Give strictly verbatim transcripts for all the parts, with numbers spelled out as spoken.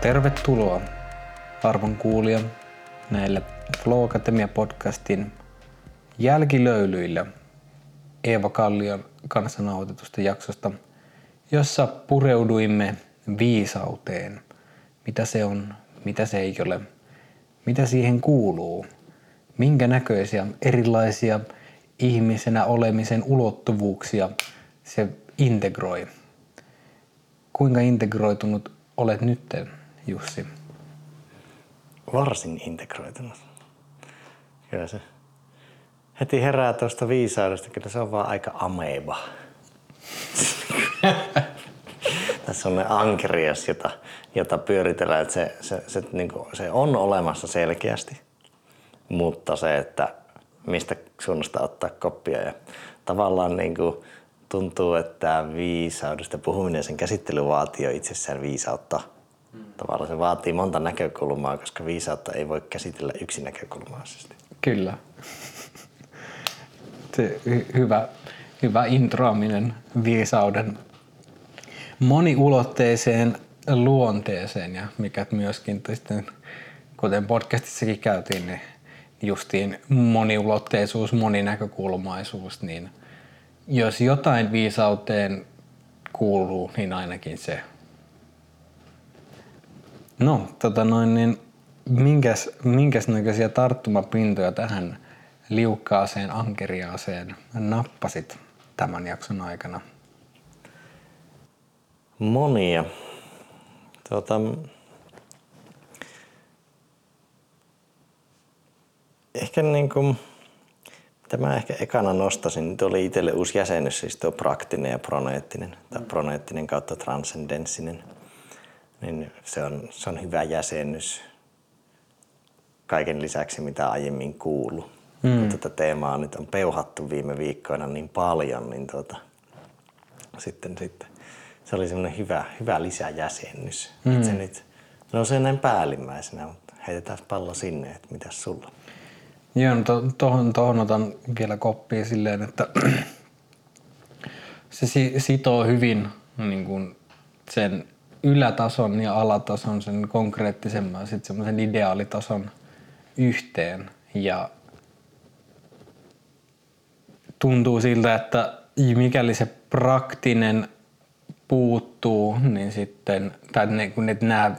Tervetuloa arvon kuulija näillä Flow Akatemia podcastin jälkilöylyillä Eeva Kallion kanssa nauhoitetusta jaksosta, jossa pureuduimme viisauteen. Mitä se on, mitä se ei ole, mitä siihen kuuluu, minkä näköisiä erilaisia ihmisenä olemisen ulottuvuuksia se integroi. Kuinka integroitunut olet nytten, Jussi? Varsin integroitunut. Kyllä se heti herää tuosta viisaudesta. Kyllä se on vaan aika ameba. Tässä on ne ankerias, jota, jota pyöritellään. Että se, se, se, niin kuin, se on olemassa selkeästi, mutta se, että mistä suunnasta ottaa koppia. Ja tavallaan niin kuin tuntuu, että viisaudesta puhuminen ja sen käsittely vaatii jo itsessään viisautta. Tavallaan se vaatii monta näkökulmaa, koska viisautta ei voi käsitellä yksin näkökulmaisesti. Kyllä. Hyvä, hyvä introaminen viisauden moniulotteiseen luonteeseen, ja mikä myöskin, kuten podcastissakin käytiin, niin justiin moniulotteisuus, moninäkökulmaisuus, niin jos jotain viisauteen kuuluu, niin ainakin se. No, tota noin, niin minkäs, minkäs näköisiä tarttumapintoja tähän liukkaaseen ankeriaaseen nappasit tämän jakson aikana? Monia. Tuota, ehkä niin kuin, mitä mä ehkä ekana nostasin, nyt oli itselle uusi jäsenys, siis tuo praktinen ja proneettinen, tai proneettinen kautta transcendenssinen. Niin se on, se on hyvä jäsennys kaiken lisäksi, mitä aiemmin kuului. Mm. Tätä teemaa nyt on peuhattu viime viikkoina niin paljon, niin tuota, sitten, sitten se oli semmoinen hyvä, hyvä lisäjäsennys. Mm. Että se nyt nousee näin päällimmäisenä, mutta heitetään pallo sinne, että mitäs sulla? Joo, no to, tohon, tohon otan vielä koppia silleen, että se sitoo hyvin niin kuin sen ylätason ja alatason, sen konkreettisemman, sitten semmoisen ideaalitason yhteen, ja tuntuu siltä, että mikäli se praktinen puuttuu, niin sitten, tai ne, kun nämä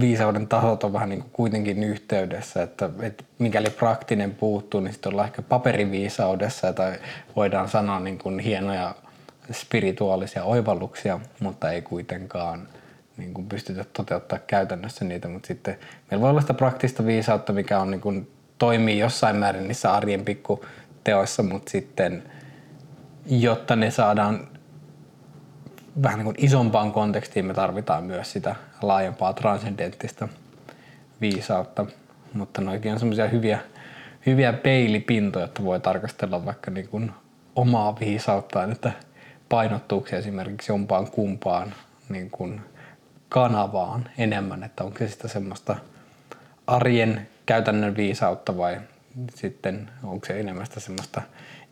viisauden tasot on vähän niin kuin kuitenkin yhteydessä, että, että mikäli praktinen puuttuu, niin sitten ollaan ehkä paperiviisaudessa, tai voidaan sanoa niin kuin hienoja spirituaalisia oivalluksia, mutta ei kuitenkaan niin kuin pystytä toteuttaa käytännössä niitä, mutta sitten meillä voi olla sitä praktista viisautta, mikä on, niin kuin, toimii jossain määrin niissä arjen pikkuteoissa, mutta sitten jotta ne saadaan vähän niin kuin isompaan kontekstiin, me tarvitaan myös sitä laajempaa transcendenttista viisautta, mutta noikin on semmoisia hyviä, hyviä peilipintoja, jotta voi tarkastella vaikka niin kuin omaa viisauttaan, että painottuuko se esimerkiksi jompaan kumpaan niin kuin kanavaan enemmän, että onko se sitä semmoista arjen käytännön viisautta vai sitten onko se enemmän sitä semmoista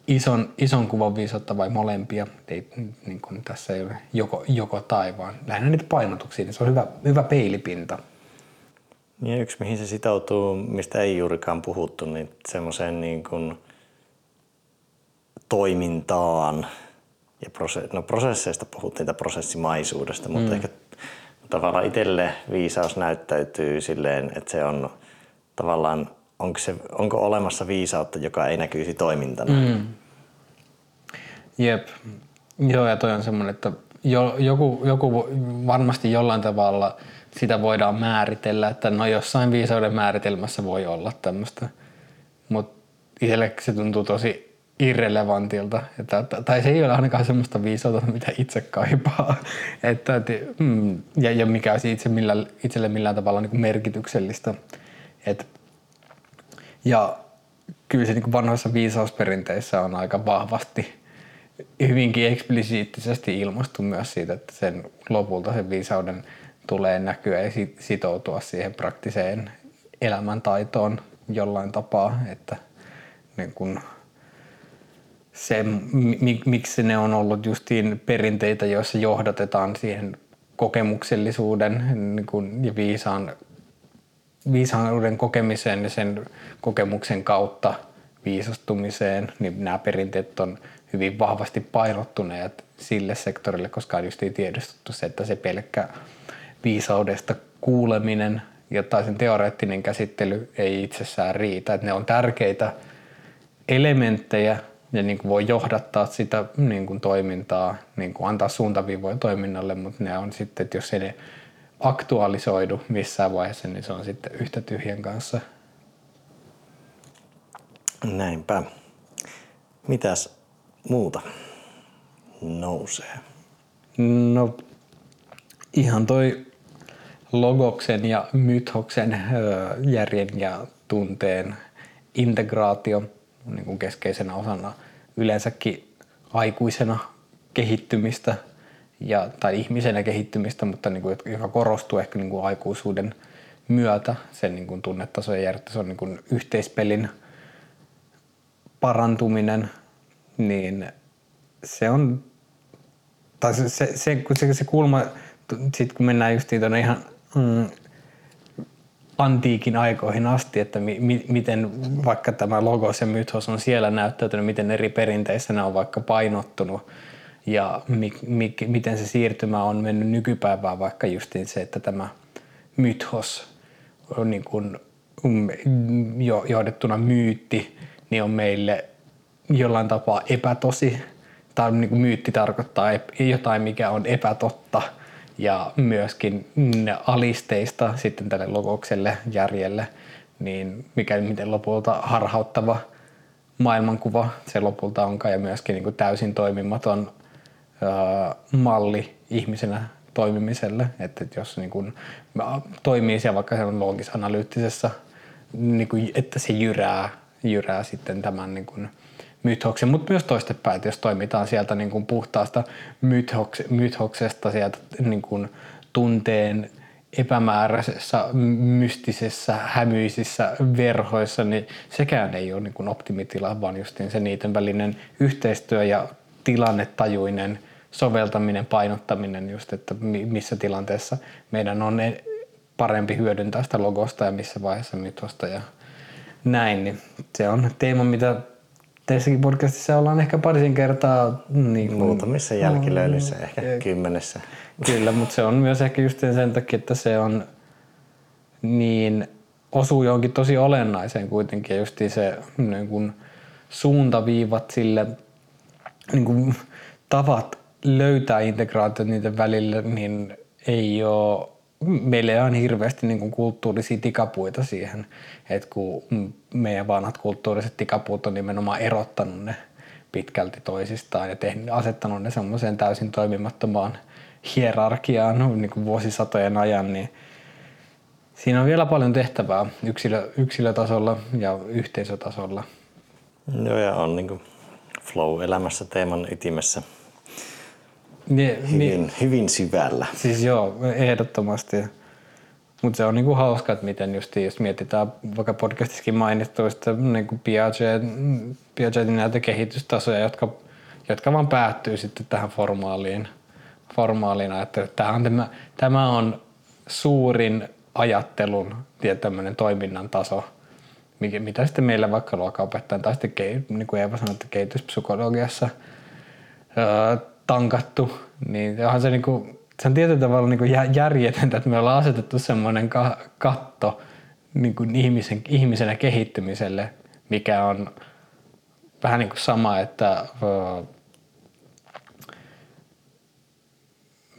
ison, ison kuvan viisautta vai molempia. Ei, niin kuin tässä ei ole joko, joko tai, vaan lähinnä niitä painotuksia, niin se on hyvä, hyvä peilipinta. Ja yksi mihin se sitoutuu, mistä ei juurikaan puhuttu, niin semmoiseen niin kuin toimintaan ja proses, no prosesseista puhuttiin tai prosessimaisuudesta, mutta mm. ehkä tavallaan itselle viisaus näyttäytyy silleen, että se on tavallaan, onko, se, onko olemassa viisautta, joka ei näkyisi toimintana. Mm. Jep. Joo, ja toi on semmoinen, että jo, joku, joku varmasti jollain tavalla sitä voidaan määritellä, että no jossain viisauden määritelmässä voi olla tämmöistä, mutta itselle se tuntuu tosi irrelevantilta, että, tai se ei ole ainakaan semmoista viisautta, mitä itse kaipaa, että, että, ja, ja mikä olisi itse millään, itselle millään tavalla niin kuin merkityksellistä. Et, ja kyllä se niin kuin vanhoissa viisausperinteissä on aika vahvasti hyvinkin eksplisiittisesti ilmastu myös siitä, että sen lopulta sen viisauden tulee näkyä ja sitoutua siihen praktiseen elämäntaitoon jollain tapaa, että niin kun se, miksi ne on ollut justiin perinteitä, joissa johdatetaan siihen kokemuksellisuuden niin kun, ja viisaan, viisauden kokemiseen ja sen kokemuksen kautta viisastumiseen, niin nämä perinteet on hyvin vahvasti painottuneet sille sektorille, koska on justiin tiedostettu se, että se pelkkä viisaudesta kuuleminen ja tai sen teoreettinen käsittely ei itsessään riitä. Että ne on tärkeitä elementtejä ja niin kuin voi johdattaa sitä niin kuin toimintaa, niin kuin antaa suuntaviivoja toiminnalle, mutta ne on sitten, että jos ei ne aktualisoidu missään vaiheessa, niin se on sitten yhtä tyhjän kanssa. Näinpä. Mitäs muuta nousee? No ihan toi logoksen ja mythoksen järjen ja tunteen integraatio niin kuin keskeisenä osana yleensäkin aikuisena kehittymistä ja, tai ihmisenä kehittymistä, mutta niin kuin, joka korostuu ehkä niin kuin aikuisuuden myötä sen niin kuin tunnetasojen järjestä. Se on niin kuin yhteispelin parantuminen, niin se on, tai se, se, se, se kulma, sitten kun mennään justiin tuonne ihan mm, antiikin aikoihin asti, että mi, miten vaikka tämä logos ja mythos on siellä näyttäytynyt, miten eri perinteissä ne on vaikka painottunut ja mi, mi, miten se siirtymä on mennyt nykypäivään, vaikka justiin se, että tämä mythos on niin kuin jo, johdettuna myytti, niin on meille jollain tapaa epätosi, tai niin kuin myytti tarkoittaa jotain, mikä on epätotta, ja myöskin alisteista sitten tälle logokselle, järjelle, niin mikä miten lopulta harhauttava maailmankuva se lopulta onkaan, ja myöskin niin kuin täysin toimimaton öö, malli ihmisenä toimimiselle, että jos niin kuin toimii siellä vaikka se on loogis-analyyttisessa, niin kuin, että se jyrää, jyrää sitten tämän niin kuin mythoksen, mutta myös toistepäin, jos toimitaan sieltä niin kuin puhtaasta mythokse, mythoksesta, sieltä niin kuin tunteen epämääräisessä, mystisessä, hämyisissä verhoissa, niin sekään ei ole niin kuin optimitila, vaan justiin se niiden välinen yhteistyö ja tilannetajuinen soveltaminen, painottaminen just, että missä tilanteessa meidän on parempi hyödyntää sitä logosta ja missä vaiheessa mythosta ja näin, niin se on teema, mitä tässäkin podcastissa ollaan ehkä parisen kertaa. Niin muutamissa jälkilöilyssä, ehkä e- kymmenessä. Kyllä, mutta se on myös ehkä just sen takia, että se on niin, osuu johonkin tosi olennaiseen kuitenkin. Ja just se niin kun suuntaviivat sille, niin kun tavat löytää integraatiot niiden välillä, niin ei ole, meillä ei ole hirveästi niin kuin kulttuurisia tikapuita siihen, että kun meidän vanhat kulttuuriset tikapuut on nimenomaan erottanut ne pitkälti toisistaan ja tehnyt, asettanut ne semmoiseen täysin toimimattomaan hierarkiaan niin kuin vuosisatojen ajan, niin siinä on vielä paljon tehtävää yksilö, yksilötasolla ja yhteisötasolla. Joo, ja on niin kuin flow-elämässä teeman ytimessä. Ne, hyvin, mi- hyvin syvällä. Siis joo, ehdottomasti. Mutta se on niinku hauska, että miten justiin, jos mietitään vaikka podcastissakin mainittuista niinku Piaget, Piagetin näitä kehitystasoja, jotka, jotka vaan päättyy sitten tähän formaaliin, formaaliin ajatteluun. Tämä, tämä on suurin ajattelun ja tämmöinen toiminnan taso, mikä, mitä sitten meillä vaikka luokanopettajan tai sitten, niin kuin Eeva sanoi, että kehityspsykologiassa öö, tankattu, niin onhan se, niinku, se on tietyllä tavalla niinku järjetöntä, että me ollaan asetettu semmoinen ka- katto niinku ihmisen, ihmisenä kehittymiselle, mikä on vähän niinku sama, että öö,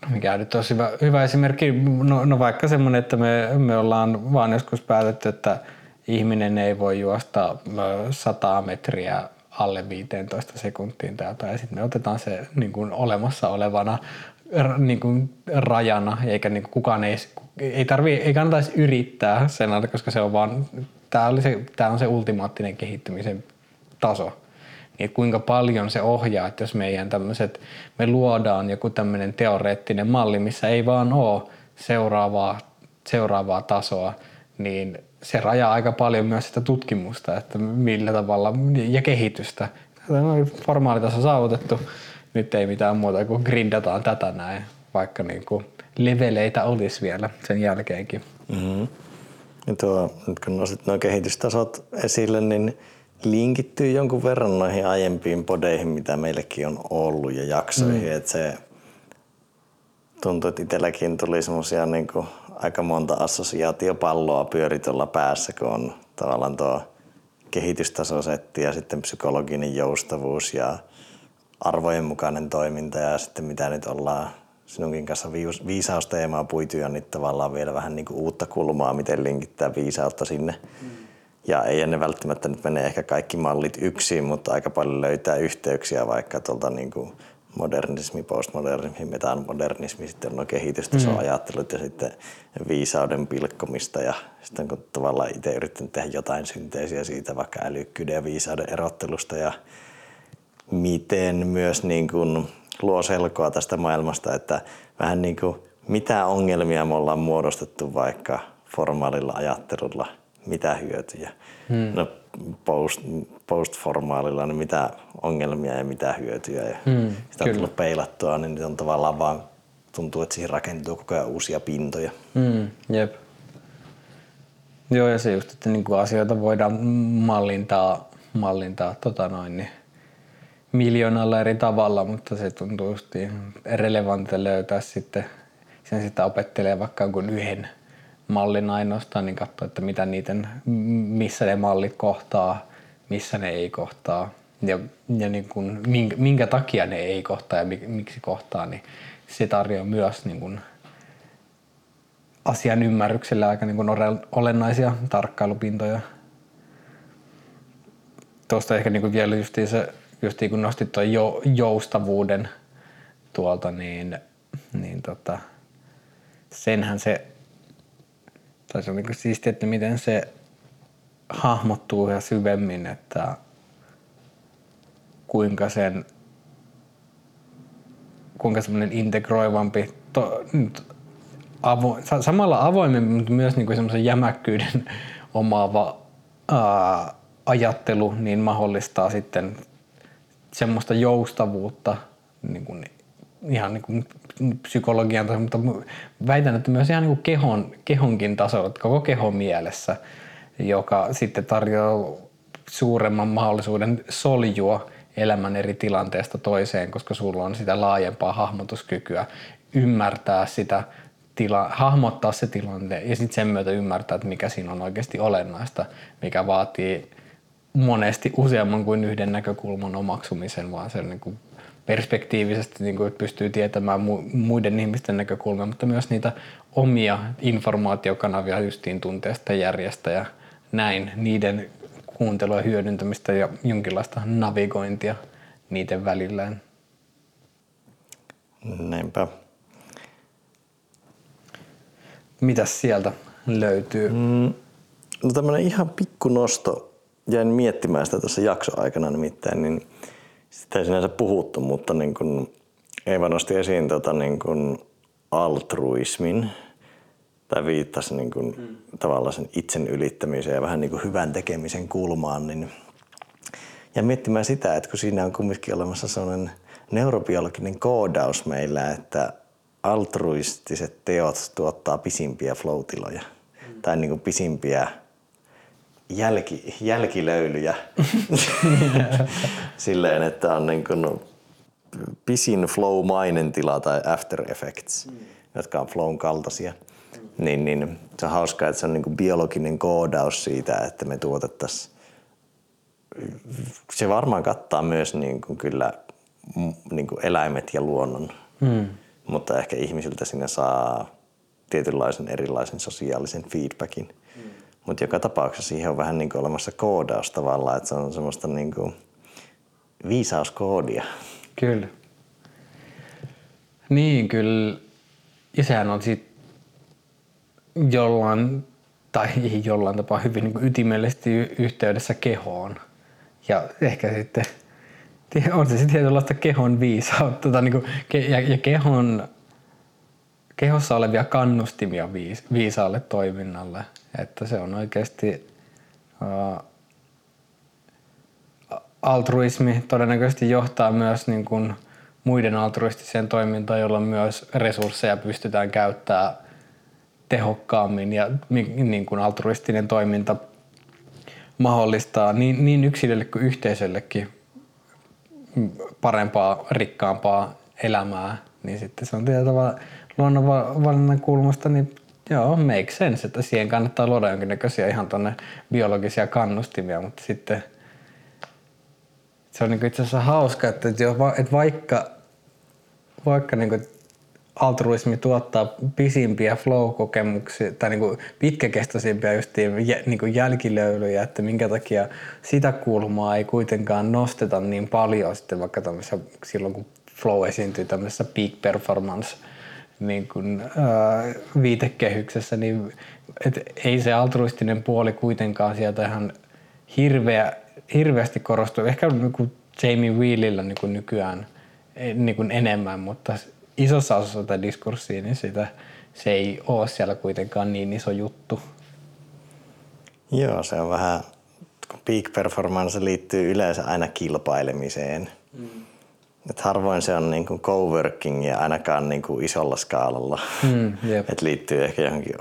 mikä nyt on hyvä, hyvä esimerkki, no, no vaikka semmoinen, että me, me ollaan vaan joskus päätetty, että ihminen ei voi juosta sataa metriä alle viisitoista sekuntiin täältä ja sitten me otetaan se niin kuin olemassa olevana niin kuin rajana, eikä niin kuin kukaan ei, ei, tarvii, ei kannattaisi yrittää sen aina, koska se on vaan, tämä on se ultimaattinen kehittymisen taso. niin kuinka paljon se ohjaa, että jos meidän tämmöiset, me luodaan joku tämmöinen teoreettinen malli, missä ei vaan ole seuraavaa, seuraavaa tasoa, niin se rajaa aika paljon myös sitä tutkimusta, että millä tavalla ja kehitystä. Formaalitaso saavutettu, nyt ei mitään muuta kuin grindataan tätä näin, vaikka niin kuin leveleitä olisi vielä sen jälkeenkin. Mm-hmm. Tuo, nyt kun nostit nuo kehitystasot esille, niin linkittyy jonkun verran noihin aiempiin podeihin, mitä meillekin on ollut ja jaksoihin. Mm. Että se tuntuu, että itselläkin tuli semmosia niin kuin aika monta assosiaatiopalloa pyöri tuolla päässä, kun on tavallaan tuo kehitystasosetti ja sitten psykologinen joustavuus ja arvojen mukainen toiminta ja sitten mitä nyt ollaan sinunkin kanssa viisausteemaa puitu ja nyt tavallaan vielä vähän niin kuin uutta kulmaa, miten linkittää viisautta sinne. Mm. Ja ei ne välttämättä nyt mene ehkä kaikki mallit yksin, mutta aika paljon löytää yhteyksiä vaikka tuolta niin kuin modernismi, postmodernismi, metamodernismi, sitten on kehitystasoajattelut ja sitten viisauden pilkkomista ja sitten kun tavallaan itse yrittänyt tehdä jotain synteesiä siitä vaikka älykkyyden ja viisauden erottelusta ja miten myös niin kuin luo selkoa tästä maailmasta, että vähän niin kuin mitä ongelmia me ollaan muodostettu vaikka formaalilla ajattelulla, mitä hyötyjä. Hmm. No, post, postformaalilla, niin mitä ongelmia ja mitä hyötyjä. Ja hmm, sitä on kyllä tullut peilattua, niin nyt on tavallaan vaan tuntuu, että siihen rakentuu koko ajan uusia pintoja. Hmm, jep. Joo, ja se just, että niinku asioita voidaan mallintaa, mallintaa tota noin, niin miljoonalla eri tavalla, mutta se tuntuu just relevantti löytää sitten, sen sitä opettelee vaikka kun yhden mallin ainoastaan, niin katsoo, että mitä niiden, missä ne mallit kohtaa, missä ne ei kohtaa ja, ja niin kuin, minkä, minkä takia ne ei kohtaa ja miksi kohtaa, niin se tarjoaa myös niin kuin asian ymmärryksellä aika niin kuin olennaisia tarkkailupintoja. Tuosta ehkä niin kuin vielä justiin se, justiin kun nostit tuon jo, joustavuuden tuolta, niin, niin tota, senhän se tai se on niin kuin siistiä, että miten se hahmottuu ihan syvemmin, että kuinka sen, kuinka semmoinen integroivampi, to, avo, samalla avoimempi, mutta myös niin kuin semmoisen jämäkkyyden omaava ää, ajattelu, niin mahdollistaa sitten semmoista joustavuutta niin kuin ihan niin kuin psykologian tasolla, mutta väitän, että myös ihan niin kuin kehon, kehonkin tasolla, koko kehon mielessä, joka sitten tarjoaa suuremman mahdollisuuden soljua elämän eri tilanteesta toiseen, koska sulla on sitä laajempaa hahmotuskykyä ymmärtää sitä, tila, hahmottaa se tilanne ja sitten sen myötä ymmärtää, että mikä siinä on oikeasti olennaista, mikä vaatii monesti useamman kuin yhden näkökulman omaksumisen, vaan se on niin kuin perspektiivisesti niin kuin pystyy tietämään muiden ihmisten näkökulmia, mutta myös niitä omia informaatiokanavia justiin tunteesta, järjestä ja näin, niiden kuuntelua, hyödyntämistä ja jonkinlaista navigointia niiden välillään. Näinpä. Mitäs sieltä löytyy? Mm, no tämmönen ihan pikku nosto. Jäin miettimään sitä tuossa jakson aikana nimittäin, niin sitä ei sinänsä puhuttu, mutta niin kun Eeva nosti esiin tota niin kun altruismin tai viittasi niin kun mm. tavallaan sen itsen ylittämiseen ja vähän niin kun hyvän tekemisen kulmaan. Niin ja miettimään sitä, että kun siinä on kumminkin olemassa sellainen neurobiologinen koodaus meillä, että altruistiset teot tuottaa pisimpiä flow-tiloja mm. tai niin kun pisimpiä Jälki, jälkilöylyjä silleen, että on niin kuin pisin flow-mainen tila tai after effects, mm. jotka on flown kaltaisia. Mm. Niin, niin, se on hauskaa, että se on niin kuin biologinen koodaus siitä, että me tuotettaisiin. Se varmaan kattaa myös niin kuin kyllä niin kuin eläimet ja luonnon, mm. mutta ehkä ihmisiltä siinä saa tietynlaisen erilaisen sosiaalisen feedbackin. Mm. Mutta joka tapauksessa siihen on vähän niinku olemassa koodaus tavallaan, että se on semmoista niinku viisauskoodia. Kyllä. Niin, kyllä. Ja sehän on sit jollain, tai ei jollain tapaa hyvin niinku ytimellisesti yhteydessä kehoon. Ja ehkä sitten on se sitten tietynlaista kehon viisautta tai niinku ke- ja, ja kehon kehossa olevia kannustimia viis- viisaalle toiminnalle, että se on oikeasti uh, altruismi todennäköisesti johtaa myös niin kuin muiden altruistiseen toimintaan, jolla myös resursseja pystytään käyttämään tehokkaammin, ja niin kuin altruistinen toiminta mahdollistaa niin, niin yksilölle kuin yhteisöllekin parempaa, rikkaampaa elämää, niin sitten se on tietyllä tavalla luonnonvalinnan kulmasta, niin joo, make sense, että siihen kannattaa luoda jonkinnäköisiä ihan tuonne biologisia kannustimia, mutta sitten se on itse asiassa hauska, että vaikka, vaikka altruismi tuottaa pisimpiä flow-kokemuksia tai pitkäkestoisimpia jälkilöylyjä, että minkä takia sitä kulmaa ei kuitenkaan nosteta niin paljon sitten vaikka silloin, kun flow esiintyy tämmöisessä peak performance niin kuin, äh, viitekehyksessä, niin et ei se altruistinen puoli kuitenkaan sieltä ihan hirveä hirveästi korostuu, ehkä niin Jamie Whealilla niin nykyään niin enemmän, mutta isossa osassa tätä diskurssia, niin sitä, se ei ole siellä kuitenkaan niin iso juttu. Joo, se on vähän, peak performance liittyy yleensä aina kilpailemiseen. Mm. Et harvoin se on niin coworking ja ainakaan niin isolla skaalalla. Mm, et liittyy ehkä johonkin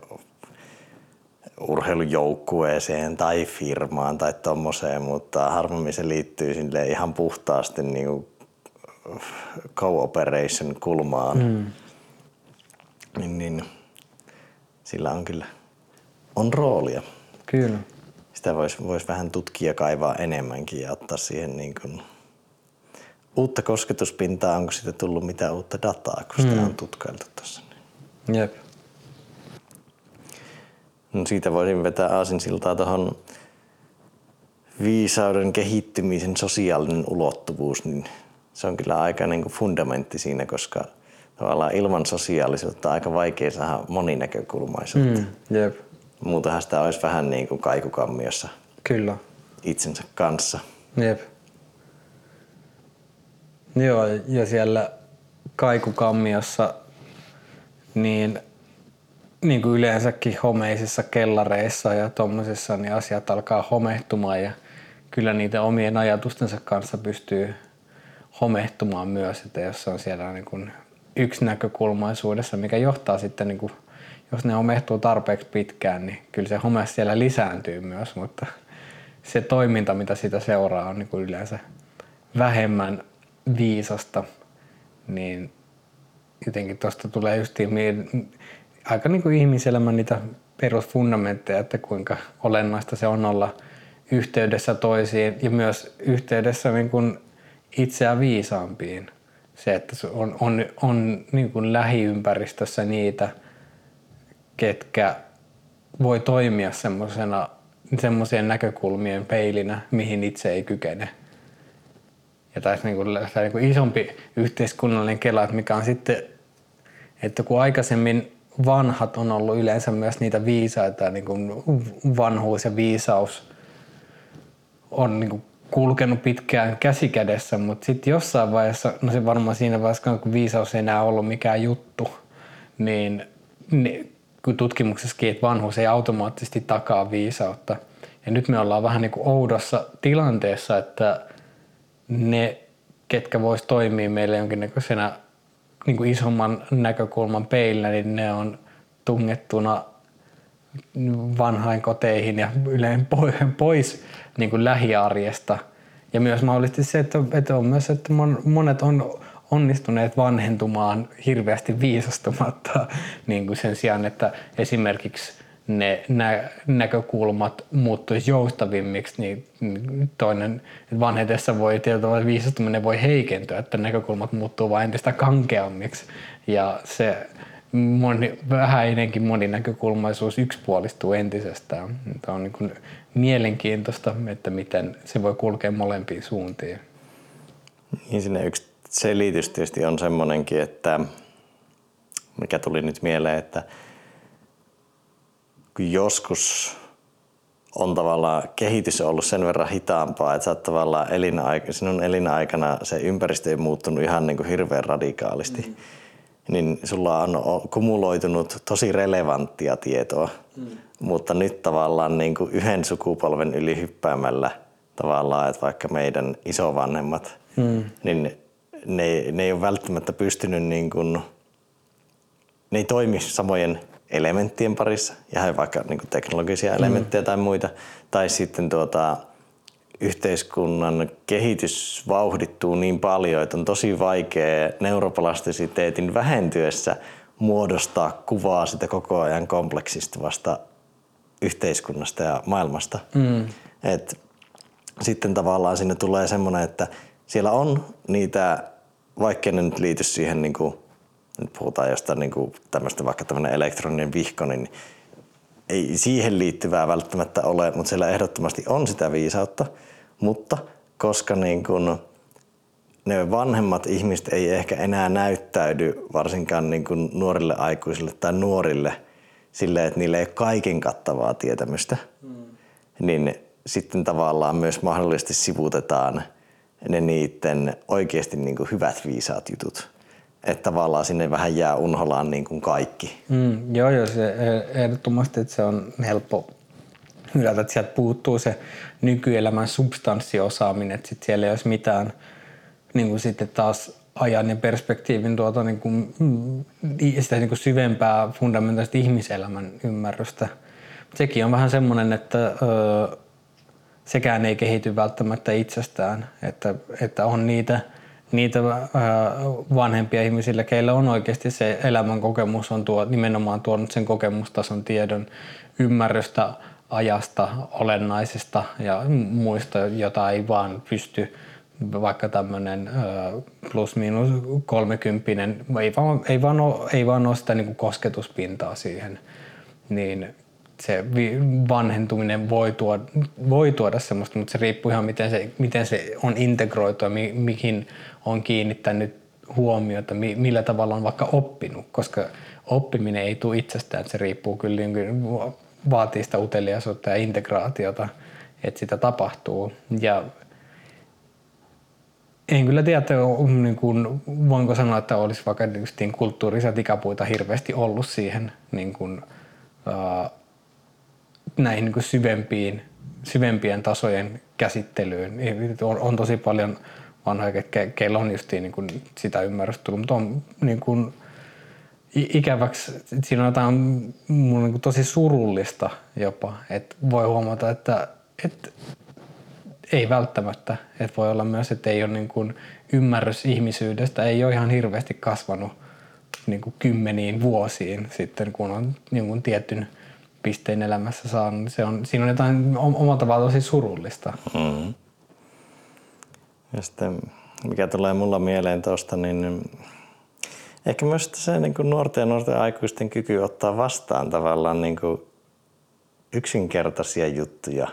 urheilujoukkueeseen tai firmaan tai tommoseen, mutta harvemmin se liittyy sille ihan puhtaasti niinku cooperation kulmaan. Mm. Niin, niin sillä on kyllä on roolia. Kyllä. Sitä voisi vois vähän tutkia kaivaa enemmänkin ja ottaa siihen niin kuin uutta kosketuspintaa, onko siitä tullut mitään uutta dataa, kun mm. sitä on tutkailtu tuossa. Jep. No siitä voisin vetää aasinsiltaa tuohon viisauden kehittymisen sosiaalinen ulottuvuus, niin se on kyllä aika niin kuin fundamentti siinä, koska tavallaan ilman sosiaalisuutta on aika vaikea saada moninäkökulmaisuutta. Mm, jep. Muutenhan sitä olisi vähän niin kuin kaikukammiossa kyllä. Itsensä kanssa. Jep. Joo, ja siellä kaikukammiossa niin niin kuin yleensäkin homeisissa kellareissa ja tommosissa, niin asiat alkaa homehtumaan ja kyllä niitä omien ajatustensa kanssa pystyy homehtumaan myös, että jos se on siellä niin kuin yksinäkökulmaisuudessa, mikä johtaa sitten, niin kuin, jos ne homehtuu tarpeeksi pitkään, niin kyllä se home siellä lisääntyy myös, mutta se toiminta, mitä sitä seuraa, on niin kuin yleensä vähemmän viisasta, niin jotenkin tuosta tulee justiin mieleen, aika niin kuin ihmiselämän niitä perusfundamentteja, että kuinka olennaista se on olla yhteydessä toisiin ja myös yhteydessä niin kuin itseä viisaampiin. Se, että on, on, on niin kuin lähiympäristössä niitä, ketkä voi toimia semmoisena, semmoisien näkökulmien peilinä, mihin itse ei kykene. Ja tässä niin kuin, tässä niin kuin isompi yhteiskunnallinen kela, mikä on sitten, että kun aikaisemmin vanhat on ollut yleensä myös niitä viisaita, niin kuin vanhuus ja viisaus on niin kuin kulkenut pitkään käsikädessä, mutta sitten jossain vaiheessa, no se varmaan siinä vaiheessa, kun viisaus ei enää ollut mikään juttu, niin ne, kun tutkimuksessakin, että vanhuus ei automaattisesti takaa viisautta. Ja nyt me ollaan vähän niin kuin oudossa tilanteessa, että ne, ketkä vois toimia meille jonkinnäköisenä niin kuin isomman näkökulman peillä, niin ne on tungettuna vanhainkoteihin ja yleensä pois niin kuin lähiarjesta. Ja myös mahdollisesti se, että, että, on myös, että monet on onnistuneet vanhentumaan hirveästi viisastumatta niin kuin sen sijaan, että esimerkiksi ne nä- näkökulmat muuttuisi joustavimmiksi, niin toinen, että vanhetessa voi tietyllä viisastuminen voi heikentyä, että näkökulmat muuttuu vain entistä kankeammiksi ja se moni, vähäinenkin moninäkökulmaisuus yksipuolistuu entisestään. Tämä on niin kuin mielenkiintoista, että miten se voi kulkea molempiin suuntiin. Niin sinne yksi selitys tietysti on semmoinenkin, että mikä tuli nyt mieleen, että kun joskus on tavallaan kehitys on ollut sen verran hitaampaa, että sä oot tavallaan elinaik- sinun elinaikana se ympäristö ei muuttunut ihan niin kuin hirveän radikaalisti. Mm. Niin sulla on kumuloitunut tosi relevanttia tietoa, mm. mutta nyt tavallaan niin kuin yhden sukupolven yli hyppäämällä tavallaan, että vaikka meidän isovanhemmat, mm. niin ne, ne ei ole välttämättä pystynyt niin kuin, ne ei toimi samojen elementtien parissa, ja vaikka niin kuin teknologisia elementtejä mm. tai muita, tai sitten tuota, yhteiskunnan kehitys vauhdittuu niin paljon, että on tosi vaikea neuroplastisiteetin vähentyessä muodostaa kuvaa sitä koko ajan kompleksistuvasta yhteiskunnasta ja maailmasta. Mm. Et sitten tavallaan sinne tulee semmoinen, että siellä on niitä, vaikkei ne nyt liity siihen niin kuin nyt puhutaan jostain niin kuin tämmöistä, vaikka tämmöinen elektroninen vihko, niin ei siihen liittyvää välttämättä ole, mutta siellä ehdottomasti on sitä viisautta. Mutta koska niin kuin ne vanhemmat ihmiset ei ehkä enää näyttäydy varsinkaan niin kuin nuorille aikuisille tai nuorille silleen, että niillä ei ole kaiken kattavaa tietämystä, mm. niin sitten tavallaan myös mahdollisesti sivutetaan ne niiden oikeasti niin kuin hyvät viisaat jutut. Että tavallaan sinne vähän jää unholaan niin kuin kaikki. Mm, joo, joo, se ehdottomasti, että se on helppo hylätä, että sieltä puuttuu se nykyelämän substanssiosaaminen, että sitten siellä ei olisi mitään niin kuin sitten taas ajan ja perspektiivin tuota niin kuin, sitä niin kuin syvempää fundamentaalista ihmiselämän ymmärrystä. Sekin on vähän semmoinen, että öö, sekään ei kehity välttämättä itsestään, että, että on niitä niitä vanhempia ihmisillä, keillä on oikeasti se elämän kokemus, on tuo, nimenomaan tuonut sen kokemustason tiedon ymmärrystä, ajasta, olennaisista ja muista, jota ei vaan pysty vaikka tämmöinen plus miinus kolmekymppinen, ei vaan, ei vaan, ole, ei vaan ole sitä niin kuin kosketuspintaa siihen, niin se vanhentuminen voi tuoda, voi tuoda semmoista, mutta se riippuu ihan miten se, miten se on integroitua, mihin on kiinnittänyt huomiota, millä tavalla on vaikka oppinut, koska oppiminen ei tule itsestään, että se riippuu kyllä, vaatii sitä uteliaisuutta ja integraatiota, että sitä tapahtuu. Ja en kyllä tiedä, että niin kuin, voinko sanoa, että olisi vaikka niin kulttuurisia tikapuita hirveästi ollut siihen niin kuin, näihin niin kuin syvempiin, syvempien tasojen käsittelyyn. On, on tosi paljon vanhoja, ke, keillä on just niin kuin sitä ymmärrystä tullut, mutta on niin kuin ikäväksi, siinä on jotain mun niin kuin tosi surullista jopa, että voi huomata, että, että ei välttämättä, että voi olla myös, että ei ole niin kuin ymmärrys ihmisyydestä, ei ole ihan hirveästi kasvanut niin kuin kymmeniin vuosiin sitten, kun on niin kuin tietyn pisteen elämässä saanut. Se on, siinä on jotain omalla tavalla tosi surullista. Mm. Ja sitten, mikä tulee mulla mieleen tuosta, niin ehkä myös se niin kuin nuorten ja nuorten aikuisten kyky ottaa vastaan tavallaan niin kuin yksinkertaisia juttuja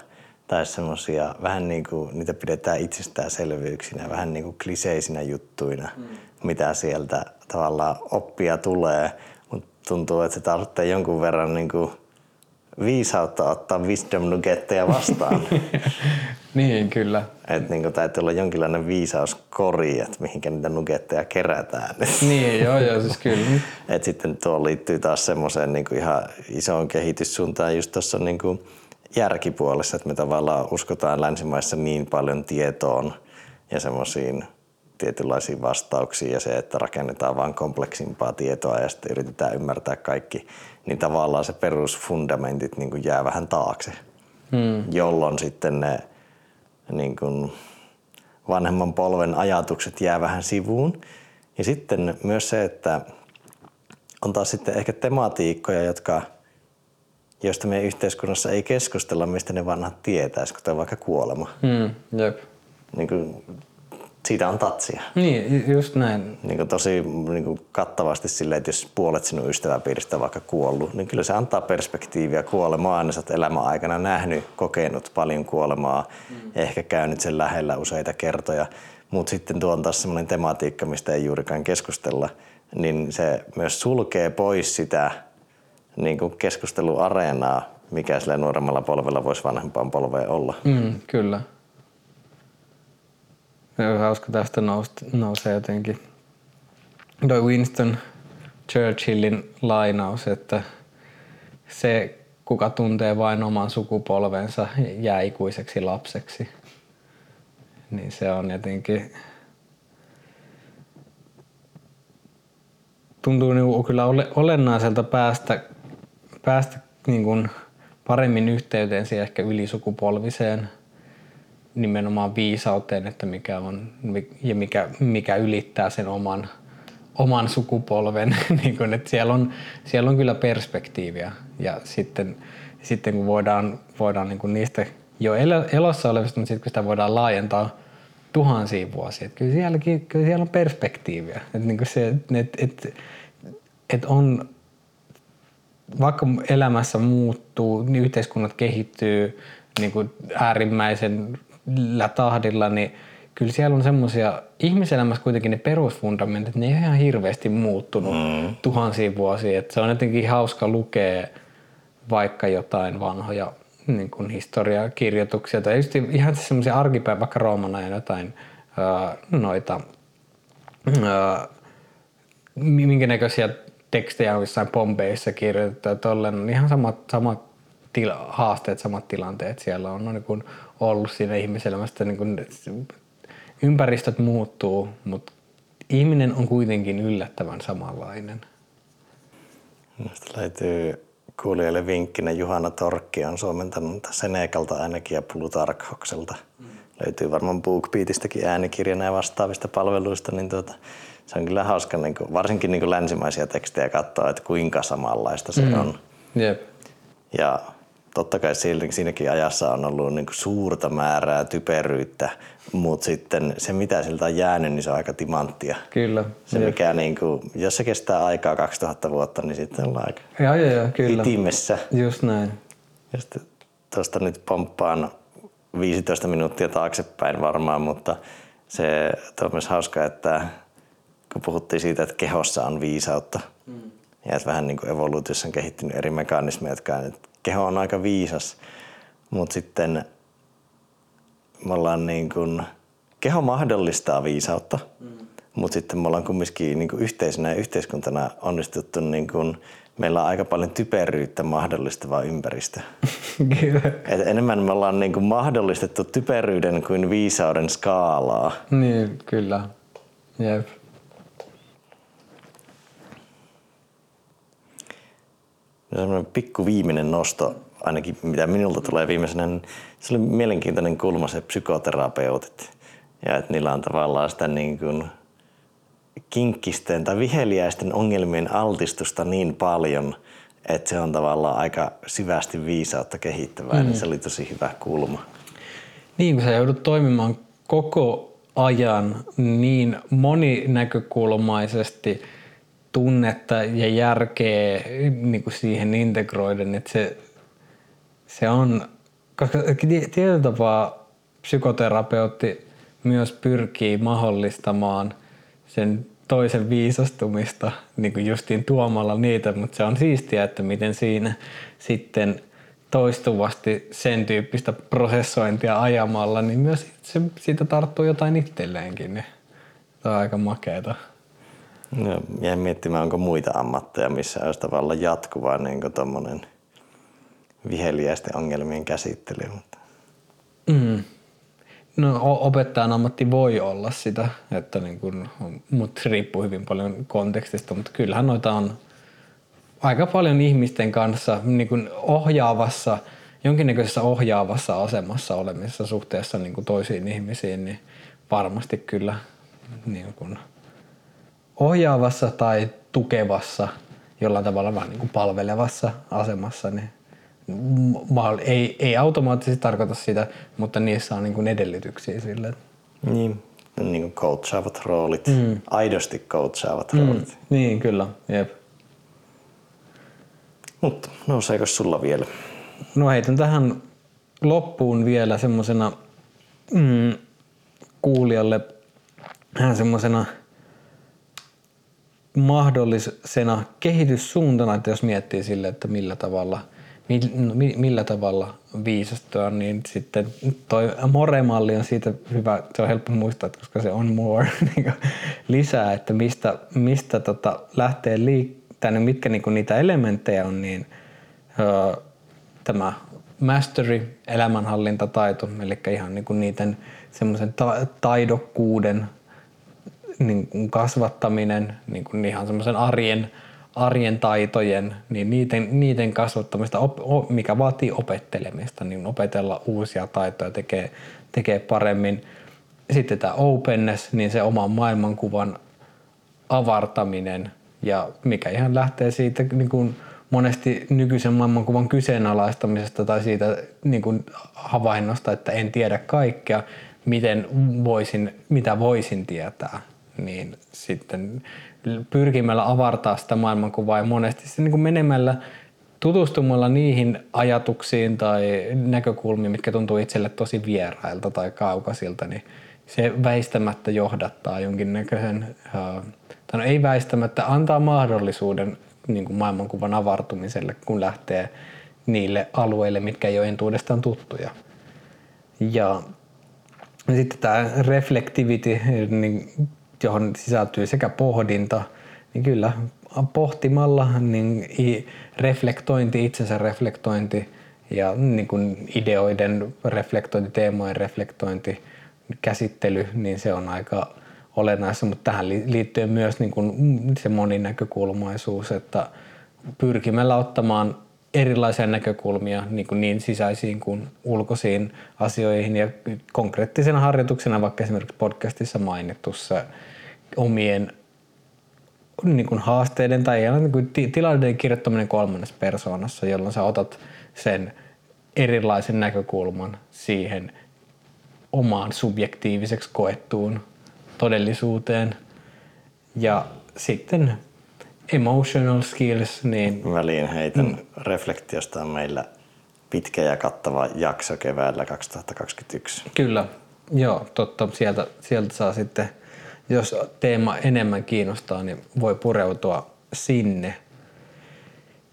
tai semmoisia, vähän niin kuin niitä pidetään itsestäänselvyyksinä, vähän niin kuin kliseisinä juttuina, mm. mitä sieltä tavallaan oppia tulee, mutta tuntuu, että se tarvitsee jonkun verran niin kuin viisautta ottaa wisdom nuggetteja vastaan. Niin, kyllä. Että niin täytyy olla jonkinlainen viisauskori, että mihinkä niitä nuggetteja kerätään. Niin, joo, joo, siis kyllä. Että sitten tuo liittyy taas semmoiseen niin ihan isoon kehityssuuntaan just tuossa niin järkipuolessa, että me tavallaan uskotaan länsimaissa niin paljon tietoon ja semmoisiin tietynlaisiin vastauksiin ja se, että rakennetaan vaan kompleksimpaa tietoa ja sitten yritetään ymmärtää kaikki, niin tavallaan se perusfundamentit niin kuin jää vähän taakse, hmm. jolloin sitten ne niin kuin vanhemman polven ajatukset jää vähän sivuun. Ja sitten myös se, että on taas sitten ehkä tematiikkoja, jotka, joista meidän yhteiskunnassa ei keskustella, mistä ne vanhat tietäisi, kuten vaikka kuolema. Hmm. Jep. Niin kuin, siitä on tatsia. Niin, just näin. Niin kuin tosi niin kuin kattavasti silleen, että jos puolet sinun ystäväpiiristä on vaikka kuollut, niin kyllä se antaa perspektiiviä kuolemaan. Ja sä oot elämän aikana nähnyt, kokenut paljon kuolemaa, mm. ehkä käynyt sen lähellä useita kertoja. Mutta sitten tuo on taas semmoinen tematiikka, mistä ei juurikaan keskustella, niin se myös sulkee pois sitä niin kuin keskusteluareenaa, mikä sillä nuoremmalla polvella voisi vanhempaan polveen olla. Mm, kyllä. Ja hauska tästä nous- nousee jotenkin toi Winston Churchillin lainaus, että se, kuka tuntee vain oman sukupolvensa, jää ikuiseksi lapseksi. Niin se on jotenkin... Tuntuu niin kyllä olennaiselta päästä, päästä niin kuin paremmin yhteyteen siihen ehkä ylisukupolviseen nimenomaan viisauteen, että mikä on ja mikä, mikä ylittää sen oman, oman sukupolven. niin kuin, että siellä, on, siellä on kyllä perspektiiviä ja sitten, sitten kun voidaan, voidaan niin kuin niistä jo elossa olevista, mutta sitten kun sitä voidaan laajentaa tuhansia vuosia. Että kyllä, sielläkin, kyllä siellä on perspektiiviä. Että niin kuin se, et, et, et on, vaikka elämässä muuttuu, niin yhteiskunnat kehittyy niin kuin äärimmäisellä tahdilla, niin kyllä siellä on semmoisia, ihmiselämässä kuitenkin ne perusfundamentit, ne ei ole ihan hirveästi muuttunut mm. tuhansia vuosia. Että se on jotenkin hauska lukea vaikka jotain vanhoja niin kuin historiakirjoituksia tai just ihan semmoisia arkipäivä, vaikka Roomana ja jotain ää, noita, ää, minkä näköisiä tekstejä on jossain Pompeissa kirjoitettu ja tolleen, on ihan samat, samat tila, haasteet, samat tilanteet siellä on, on niin kuin ollut siinä ihmiselämässä, niin kuin ympäristöt muuttuu, mutta ihminen on kuitenkin yllättävän samanlainen. Minusta löytyy kuulijoille vinkkinä Juhana Torkki on suomentanut Senekalta ainakin ja Plutarkokselta. Mm. Löytyy varmaan BookBeatistäkin äänikirjana ja vastaavista palveluista. Niin tuota, se on kyllä hauska, niin kuin, varsinkin niin kuin länsimaisia tekstejä katsoa, että kuinka samanlaista se mm. on. Yep. Ja totta kai siinäkin ajassa on ollut niin kuin suurta määrää typeryyttä, mutta sitten se mitä siltä on jäänyt, niin se on aika timanttia. Kyllä. Se jep. mikä niin kuin, jos se kestää aikaa kaksituhatta vuotta, niin sitten ollaan aika ja, ja, ja, kyllä. itimessä. Just näin. Ja sitten tuosta nyt pomppaan viisitoista minuuttia taaksepäin varmaan, mutta se on myös hauska, että kun puhuttiin siitä, että kehossa on viisautta mm. ja että vähän niin kuin evoluutiossa on kehittynyt eri mekanismeja, jotka on, keho on aika viisas, mutta sitten me ollaan niin kuin, keho mahdollistaa viisautta, mm. mutta sitten me ollaan kumminkin niin kuin yhteisönä ja yhteiskuntana onnistuttu, niin kuin, meillä on aika paljon typeryyttä mahdollistavaa ympäristöä. Et enemmän me ollaan niin kuin mahdollistettu typeryyden kuin viisauden skaalaa. Niin, kyllä. Jep. Semmoinen pikku viimeinen nosto, ainakin mitä minulta tulee viimeisenä, niin se oli mielenkiintoinen kulma se psykoterapeutit. Ja että niillä on tavallaan sitä niin kuin kinkkisten tai viheliäisten ongelmien altistusta niin paljon, että se on tavallaan aika syvästi viisautta kehittävää. Mm-hmm. Niin se oli tosi hyvä kulma. Niin, kun sä joudut toimimaan koko ajan niin moninäkökulmaisesti, tunnetta ja järkeä niin kuin siihen integroiden, että se, se on, koska tietyllä tapaa psykoterapeutti myös pyrkii mahdollistamaan sen toisen viisastumista niin kuin justiin tuomalla niitä, mutta se on siistiä, että miten siinä sitten toistuvasti sen tyyppistä prosessointia ajamalla, niin myös se, siitä tarttuu jotain itselleenkin. Tämä on aika makeata. No, jäin miettimään, onko muita ammatteja, missä olisi tavallaan jatkuvaa niin tuommoinen viheliäisten ongelmien käsittely. Mm. No, opettajan ammatti voi olla sitä, että niin kun, mutta riippuu hyvin paljon kontekstista, mutta kyllähän noita on aika paljon ihmisten kanssa niin kun ohjaavassa, jonkinnäköisessä ohjaavassa asemassa olemisessa suhteessa niin kun toisiin ihmisiin, niin varmasti kyllä niin kun ohjaavassa tai tukevassa, jollain tavalla vähän niin kuin palvelevassa asemassa, niin ei, ei automaattisesti tarkoita sitä, mutta niissä on niin kuin edellytyksiä sille. Niin, niin kuin coachaavat roolit, mm. aidosti coachaavat mm. roolit. Niin, kyllä, jep. Mutta nouseeko sulla vielä? No heitän tähän loppuun vielä semmosena mm, kuulijalle vähän semmosena mahdollisena kehityssuuntana, että jos miettii sille, että millä tavalla millä tavalla viisastua, niin sitten toi more-malli on siitä hyvä, se on helppo muistaa, koska se on more lisää, että mistä, mistä tota lähtee liikkeelle, mitkä niinku niitä elementtejä on, niin öö, tämä mastery, elämänhallintataito, eli ihan niinku niiden semmoisen ta- taidokkuuden niin kasvattaminen, niin ihan semmoisen arjen arjen taitojen, niin niiden, niiden kasvattamista, op, op, mikä vaatii opettelemista, niin opetella uusia taitoja, tekee, tekee paremmin. Sitten tämä openness, niin se oman maailmankuvan avartaminen, ja mikä ihan lähtee siitä niin kuin monesti nykyisen maailmankuvan kyseenalaistamisesta tai siitä niin kuin havainnosta, että en tiedä kaikkea, miten voisin, mitä voisin tietää, niin sitten pyrkimällä avartaa sitä maailmankuvaa ja monesti se niin kuin menemällä, tutustumalla niihin ajatuksiin tai näkökulmiin, mitkä tuntuu itselle tosi vierailta tai kaukaisilta, niin se väistämättä johdattaa jonkinnäköisen, tai no ei väistämättä, antaa mahdollisuuden niin kuin maailmankuvan avartumiselle, kun lähtee niille alueille, mitkä ei ole entuudestaan tuttuja. Ja sitten tämä reflectivity, niin johon sisältyy sekä pohdinta, niin kyllä pohtimalla niin reflektointi, itsensä reflektointi ja niin kuin ideoiden reflektointi, teemojen reflektointi, käsittely, niin se on aika olennaista, mutta tähän liittyy myös niin kuin se moninäkökulmaisuus, että pyrkimällä ottamaan erilaisia näkökulmia niin, kuin niin sisäisiin kuin ulkoisiin asioihin ja konkreettisena harjoituksena vaikka esimerkiksi podcastissa mainitussa omien niin kuin haasteiden tai niin kuin tilanteiden kirjoittaminen kolmannessa persoonassa, jolloin sä otat sen erilaisen näkökulman siihen omaan subjektiiviseksi koettuun todellisuuteen ja sitten emotional skills, niin väliin heitän mm. reflektiosta on meillä pitkä ja kattava jakso keväällä kaksituhattakaksikymmentäyksi. Kyllä, joo, totta. Sieltä, sieltä saa sitten, jos teema enemmän kiinnostaa, niin voi pureutua sinne.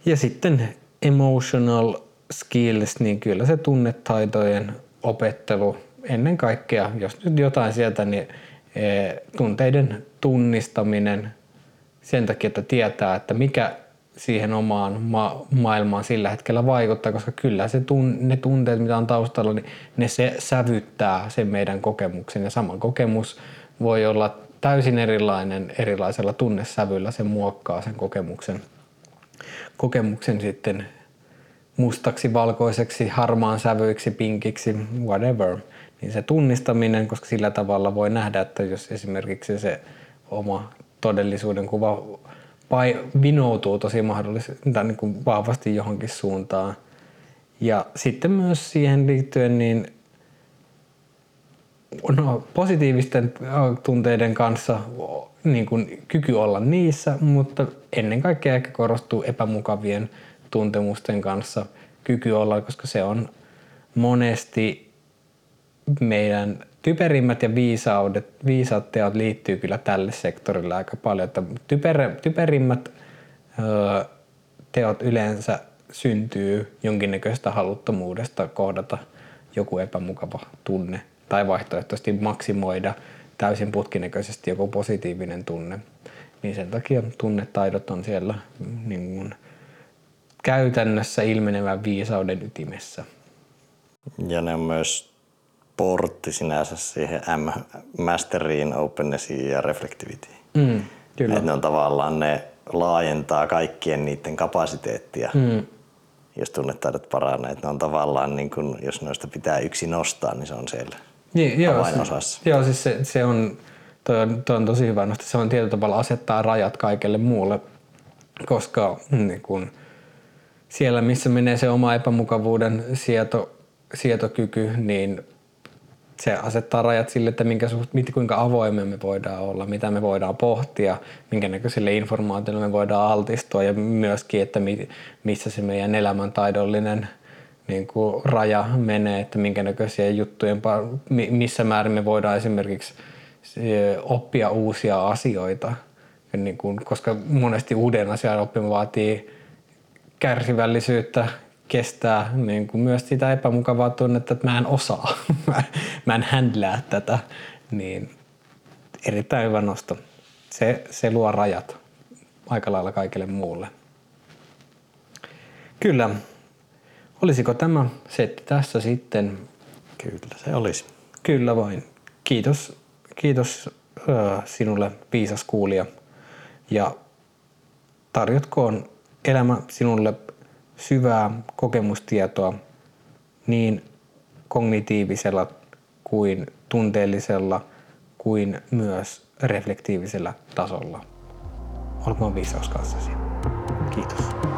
Ja sitten emotional skills, niin kyllä se tunnetaitojen opettelu ennen kaikkea, jos nyt jotain sieltä, niin tunteiden tunnistaminen, sen takia, että tietää, että mikä siihen omaan ma- maailmaan sillä hetkellä vaikuttaa, koska kyllä se tun- ne tunteet, mitä on taustalla, niin ne se sävyttää sen meidän kokemuksen. Ja sama kokemus voi olla täysin erilainen erilaisella tunnesävyllä. Se muokkaa sen kokemuksen, kokemuksen sitten mustaksi, valkoiseksi, harmaan sävyiksi, pinkiksi, whatever. Niin se tunnistaminen, koska sillä tavalla voi nähdä, että jos esimerkiksi se oma todellisuuden kuva vinoutuu tosi mahdollisesti tai niin kuin vahvasti johonkin suuntaan. Ja sitten myös siihen liittyen niin no, positiivisten tunteiden kanssa niin kuin kyky olla niissä, mutta ennen kaikkea ehkä korostuu epämukavien tuntemusten kanssa kyky olla, koska se on monesti meidän typerimmät ja viisaudet, viisaat teot liittyy kyllä tälle sektorille aika paljon, että typer, typerimmät öö, teot yleensä syntyy jonkinnäköistä haluttomuudesta kohdata joku epämukava tunne tai vaihtoehtoisesti maksimoida täysin putkinäköisesti joku positiivinen tunne. Niin sen takia tunnetaidot on siellä niin kuin käytännössä ilmenevän viisauden ytimessä. Ja ne on myös portti sinänsä siihen M-masteriin, opennessiin ja reflectivityin. Mm, kyllä. Ne on tavallaan, ne laajentaa kaikkien niiden kapasiteettia, mm. jos tunnetaidot paranee. Ne on tavallaan, niin kun, jos noista pitää yksi nostaa, niin se on siellä avainosassa. Joo, siis se, se on, toi on, toi on tosi hyvä nosto. Se on tietyllä tavalla asettaa rajat kaikelle muulle, koska niin kun, siellä, missä menee se oma epämukavuuden sieto, sietokyky, niin se asettaa rajat sille, että minkä suht, kuinka avoimia me voidaan olla, mitä me voidaan pohtia, minkä näköiselle informaatiolle me voidaan altistua ja myöskin, että mi, missä se meidän elämäntaidollinen niin kuin, raja menee, että minkä näköisiä juttujen, missä määrin me voidaan esimerkiksi oppia uusia asioita, niin kuin, koska monesti uuden asian oppiminen vaatii kärsivällisyyttä, kestää niin kuin myös sitä epämukavaa tunnetta, että mä en osaa, mä en handlää tätä, niin erittäin hyvä nosto. Se, se luo rajat aika lailla kaikille muulle. Kyllä. Olisiko tämä setti tässä sitten? Kyllä se olisi. Kyllä vain. Kiitos, kiitos äh, sinulle viisas kuulija ja tarjotkoon elämä sinulle syvää kokemustietoa niin kognitiivisella kuin tunteellisella kuin myös reflektiivisellä tasolla. Olkoon viisaus kanssasi. Kiitos.